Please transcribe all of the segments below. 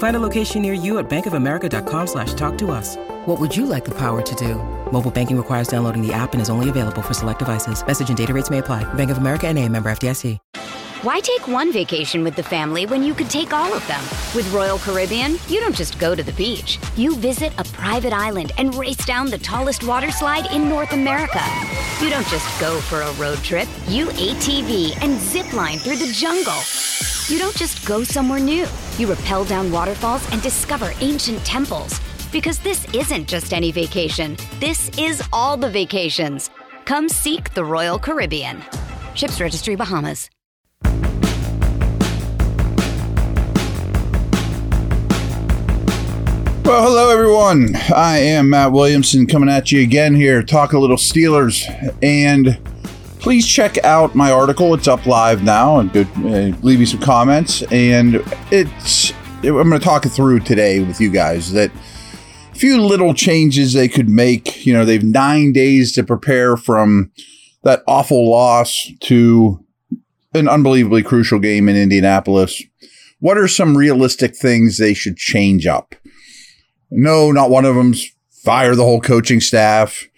Find a location near you at bankofamerica.com/talktous. What would you like the power to do? Mobile banking requires downloading the app and is only available for select devices. Message and data rates may apply. Bank of America N.A., member FDIC. Why take one vacation with the family when you could take all of them? With Royal Caribbean, you don't just go to the beach. You visit a private island and race down the tallest water slide in North America. You don't just go for a road trip. You ATV and zip line through the jungle. You don't just go somewhere new. You rappel down waterfalls and discover ancient temples. Because this isn't just any vacation. This is all the vacations. Come seek the Royal Caribbean. Ships Registry, Bahamas. Well, hello, everyone. I am Matt Williamson coming at you again here. Talk a little Steelers. And please check out my article. It's up live now. And leave me some comments. And I'm going to talk it through today with you guys. That few little changes they could make. You know, they've 9 days to prepare from that awful loss to an unbelievably crucial game in Indianapolis. What are some realistic things they should change up? No, not one of them's fire the whole coaching staff,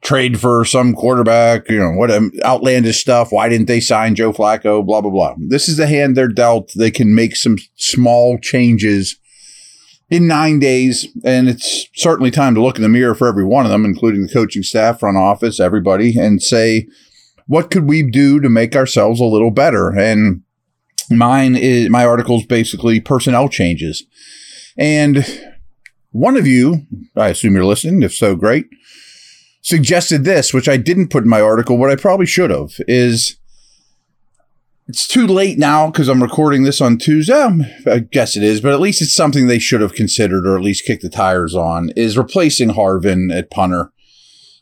trade for some quarterback, you know, what outlandish stuff. Why didn't they sign Joe Flacco? Blah, blah, blah. This is the hand they're dealt. They can make some small changes in 9 days, and it's certainly time to look in the mirror for every one of them, including the coaching staff, front office, everybody, and say, what could we do to make ourselves a little better? And my article is basically personnel changes. And one of you, I assume you're listening, if so, great, suggested this, which I didn't put in my article, what I probably should have, is it's too late now because I'm recording this on Tuesday. I guess it is, but at least it's something they should have considered or at least kicked the tires on, is replacing Harvin at punter.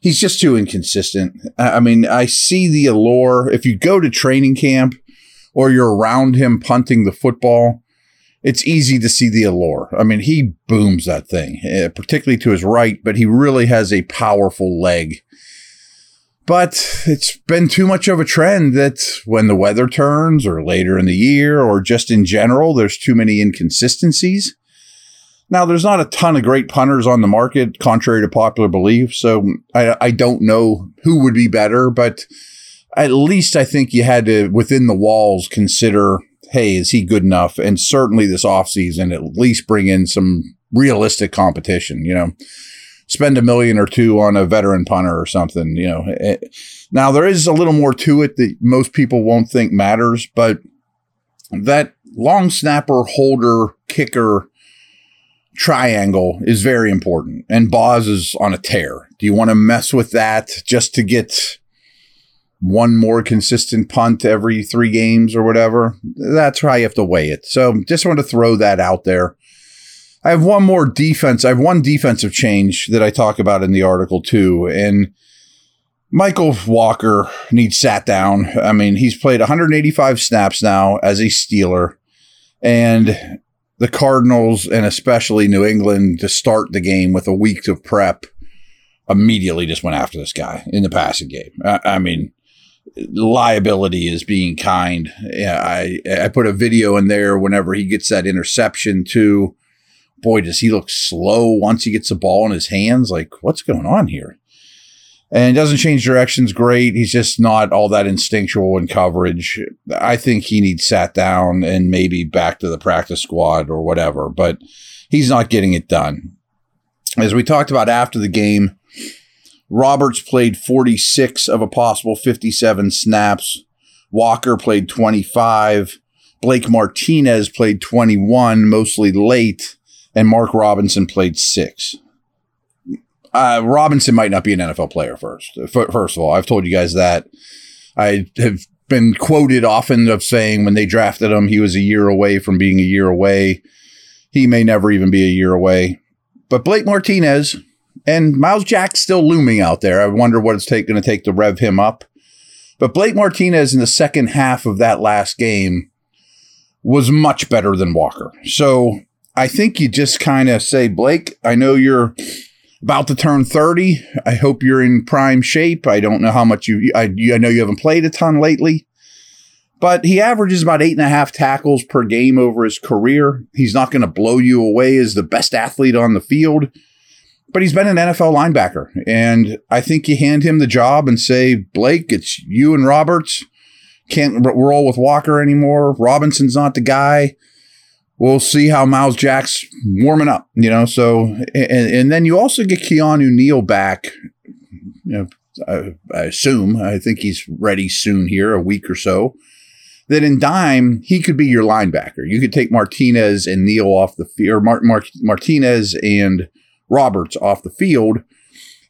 He's just too inconsistent. I mean, I see the allure. If you go to training camp or you're around him punting the football, it's easy to see the allure. I mean, he booms that thing, particularly to his right, but he really has a powerful leg. But it's been too much of a trend that when the weather turns or later in the year or just in general, there's too many inconsistencies. Now, there's not a ton of great punters on the market, contrary to popular belief, so I don't know who would be better, but at least I think you had to, within the walls, consider, hey, is he good enough? And certainly this offseason, at least bring in some realistic competition, you know, spend $1 million or $2 million on a veteran punter or something, you know. Now, there is a little more to it that most people won't think matters, but that long snapper, holder, kicker triangle is very important. And Boz is on a tear. Do you want to mess with that just to get one more consistent punt every 3 games or whatever? That's how you have to weigh it. So just want to throw that out there. I have one defensive change that I talk about in the article too. And Michael Walker needs sat down. I mean, he's played 185 snaps now as a Steeler, and the Cardinals and especially New England to start the game with a week of prep immediately just went after this guy in the passing game. I mean, liability is being kind. Yeah, I put a video in there whenever he gets that interception too. Boy, does he look slow once he gets the ball in his hands. Like, what's going on here? And doesn't change directions great. He's just not all that instinctual in coverage. I think he needs sat down and maybe back to the practice squad or whatever, but he's not getting it done. As we talked about after the game, Roberts played 46 of a possible 57 snaps. Walker played 25. Blake Martinez played 21, mostly late, and Mark Robinson played 6. Robinson might not be an NFL player first of all. I've told you guys that. I have been quoted often of saying when they drafted him, he was a year away from being a year away. He may never even be a year away. But Blake Martinez and Miles Jack's still looming out there. I wonder what it's going to take to rev him up. But Blake Martinez in the second half of that last game was much better than Walker. So I think you just kind of say, Blake, I know you're about to turn 30. I hope you're in prime shape. I don't know how much I know you haven't played a ton lately, but he averages about 8.5 tackles per game over his career. He's not going to blow you away as the best athlete on the field, but he's been an NFL linebacker. And I think you hand him the job and say, Blake, it's you and Roberts. Can't roll with Walker anymore. Robinson's not the guy. We'll see how Miles Jack's warming up, so, and then you also get Keanu Neal back, I assume, I think he's ready soon here, a week or so, that in dime, he could be your linebacker. You could take Martinez and Neal off the field, or Martinez and Roberts off the field,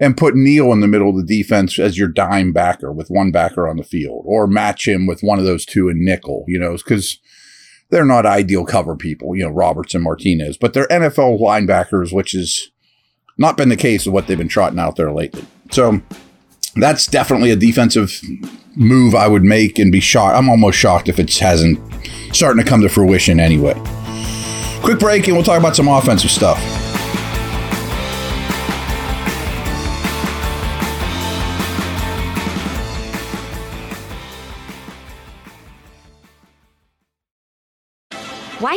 and put Neal in the middle of the defense as your dime backer with one backer on the field, or match him with one of those two in nickel, because they're not ideal cover people, Roberts and Martinez, but they're NFL linebackers, which has not been the case of what they've been trotting out there lately. So that's definitely a defensive move I would make and be shocked. I'm almost shocked if it hasn't starting to come to fruition anyway. Quick break and we'll talk about some offensive stuff. Why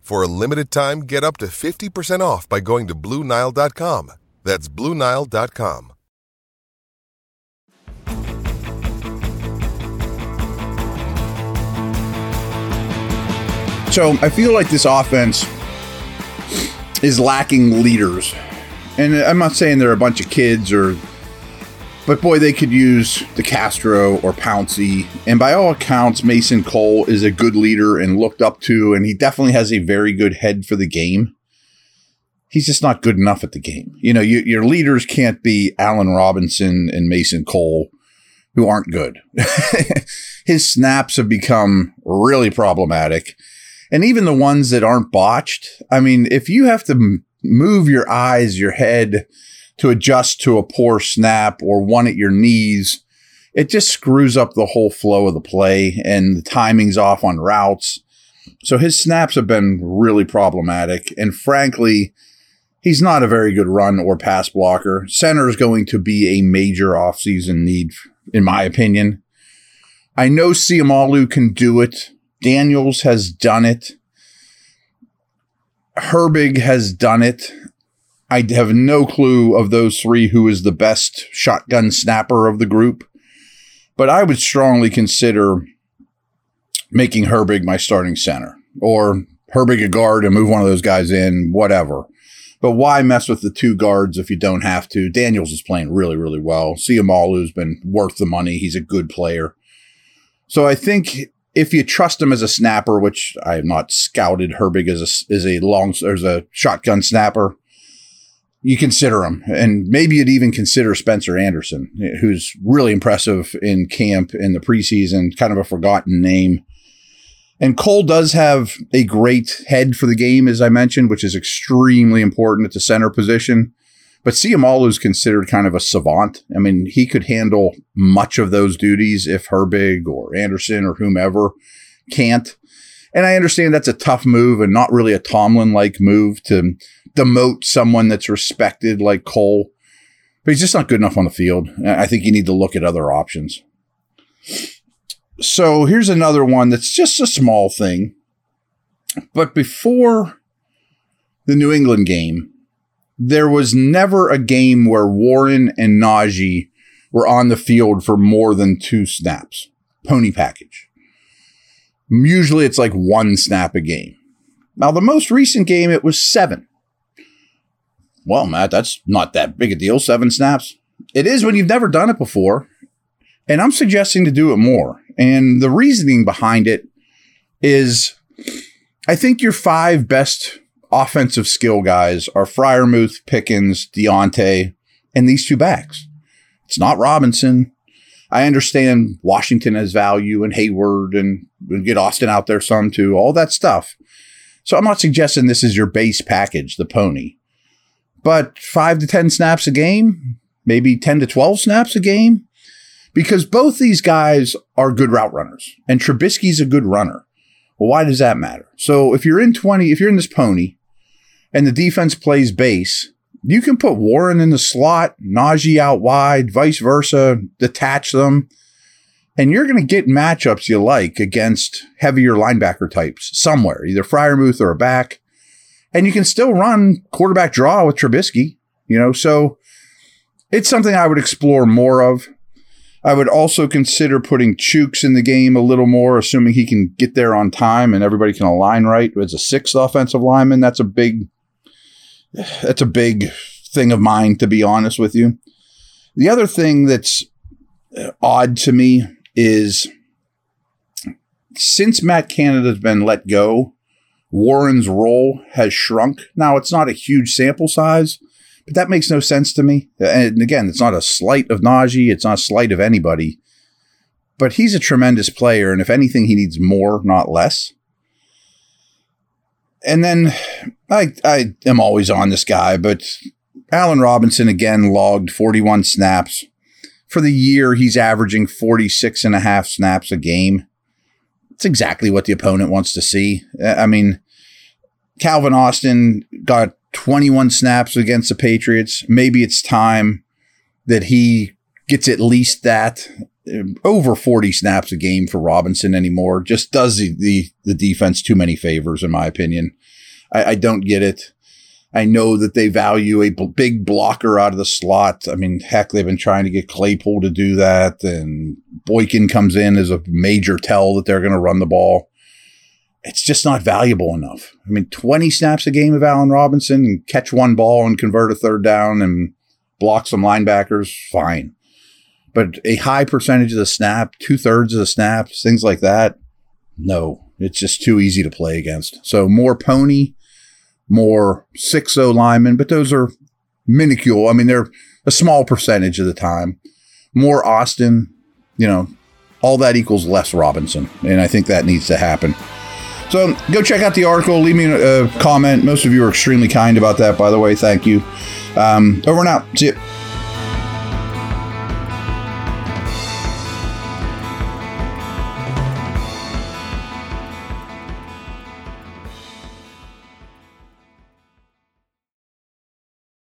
For a limited time, get up to 50% off by going to BlueNile.com. That's BlueNile.com. So I feel like this offense is lacking leaders. And I'm not saying they're a bunch of kids but boy, they could use DeCastro or Pouncey. And by all accounts, Mason Cole is a good leader and looked up to, and he definitely has a very good head for the game. He's just not good enough at the game. Your leaders can't be Allen Robinson and Mason Cole, who aren't good. His snaps have become really problematic. And even the ones that aren't botched, if you have to move your eyes, your head, to adjust to a poor snap or one at your knees, it just screws up the whole flow of the play and the timing's off on routes. So his snaps have been really problematic. And frankly, He's not a very good run or pass blocker. Center is going to be a major offseason need, in my opinion. I know Seumalo can do it. Daniels has done it. Herbig has done it. I have no clue of those three who is the best shotgun snapper of the group, but I would strongly consider making Herbig my starting center, or Herbig a guard and move one of those guys in, whatever. But why mess with the two guards if you don't have to? Daniels is playing really, really well. Seumalo's been worth the money. He's a good player. So I think if you trust him as a snapper, which I have not scouted Herbig as a shotgun snapper, you consider him. And maybe you'd even consider Spencer Anderson, who's really impressive in camp in the preseason, kind of a forgotten name. And Cole does have a great head for the game, as I mentioned, which is extremely important at the center position. But Seumalo is considered kind of a savant. I mean, he could handle much of those duties if Herbig or Anderson or whomever can't. And I understand that's a tough move and not really a Tomlin-like move to demote someone that's respected like Cole. But he's just not good enough on the field. I think you need to look at other options. So here's another one that's just a small thing. But before the New England game, there was never a game where Warren and Najee were on the field for more than two snaps. Pony package. Usually it's like one snap a game. Now, the most recent game, it was 7. Well, Matt, that's not that big a deal, 7 snaps. It is when you've never done it before. And I'm suggesting to do it more. And the reasoning behind it is I think your 5 best offensive skill guys are Freiermuth, Pickens, Deontay, and these two backs. It's not Robinson. I understand Washington has value and Hayward, and we'll get Austin out there some too, all that stuff. So I'm not suggesting this is your base package, the pony. But 5 to 10 snaps a game, maybe 10 to 12 snaps a game. Because both these guys are good route runners, and Trubisky's a good runner. Well, why does that matter? So if you're in this pony and the defense plays base, you can put Warren in the slot, Najee out wide, vice versa, detach them, and you're going to get matchups you like against heavier linebacker types somewhere, either Freiermuth or a back, and you can still run quarterback draw with Trubisky, so it's something I would explore more of. I would also consider putting Chooks in the game a little more, assuming he can get there on time and everybody can align right. As a 6th offensive lineman, that's a big thing of mine, to be honest with you. The other thing that's odd to me is since Matt Canada's been let go, Warren's role has shrunk. Now, it's not a huge sample size, but that makes no sense to me. And again, it's not a slight of Najee. It's not a slight of anybody. But he's a tremendous player. And if anything, he needs more, not less. And then I am always on this guy, but Allen Robinson again logged 41 snaps. For the year, he's averaging 46.5 snaps a game. It's exactly what the opponent wants to see. I mean, Calvin Austin got 21 snaps against the Patriots. Maybe it's time that he gets at least that. Over 40 snaps a game for Robinson anymore. Just does the defense too many favors, in my opinion. I don't get it. I know that they value a big blocker out of the slot. I mean, heck, they've been trying to get Claypool to do that, and Boykin comes in as a major tell that they're going to run the ball. It's just not valuable enough. I mean, 20 snaps a game of Allen Robinson and catch one ball and convert a third down and block some linebackers, fine. But a high percentage of the snap, 2/3 of the snaps, things like that, no. It's just too easy to play against. So more pony, more 6-0 linemen, but those are minuscule. I mean, they're a small percentage of the time. More Austin, all that equals less Robinson. And I think that needs to happen. So go check out the article. Leave me a comment. Most of you are extremely kind about that, by the way. Thank you. Over and out. See you.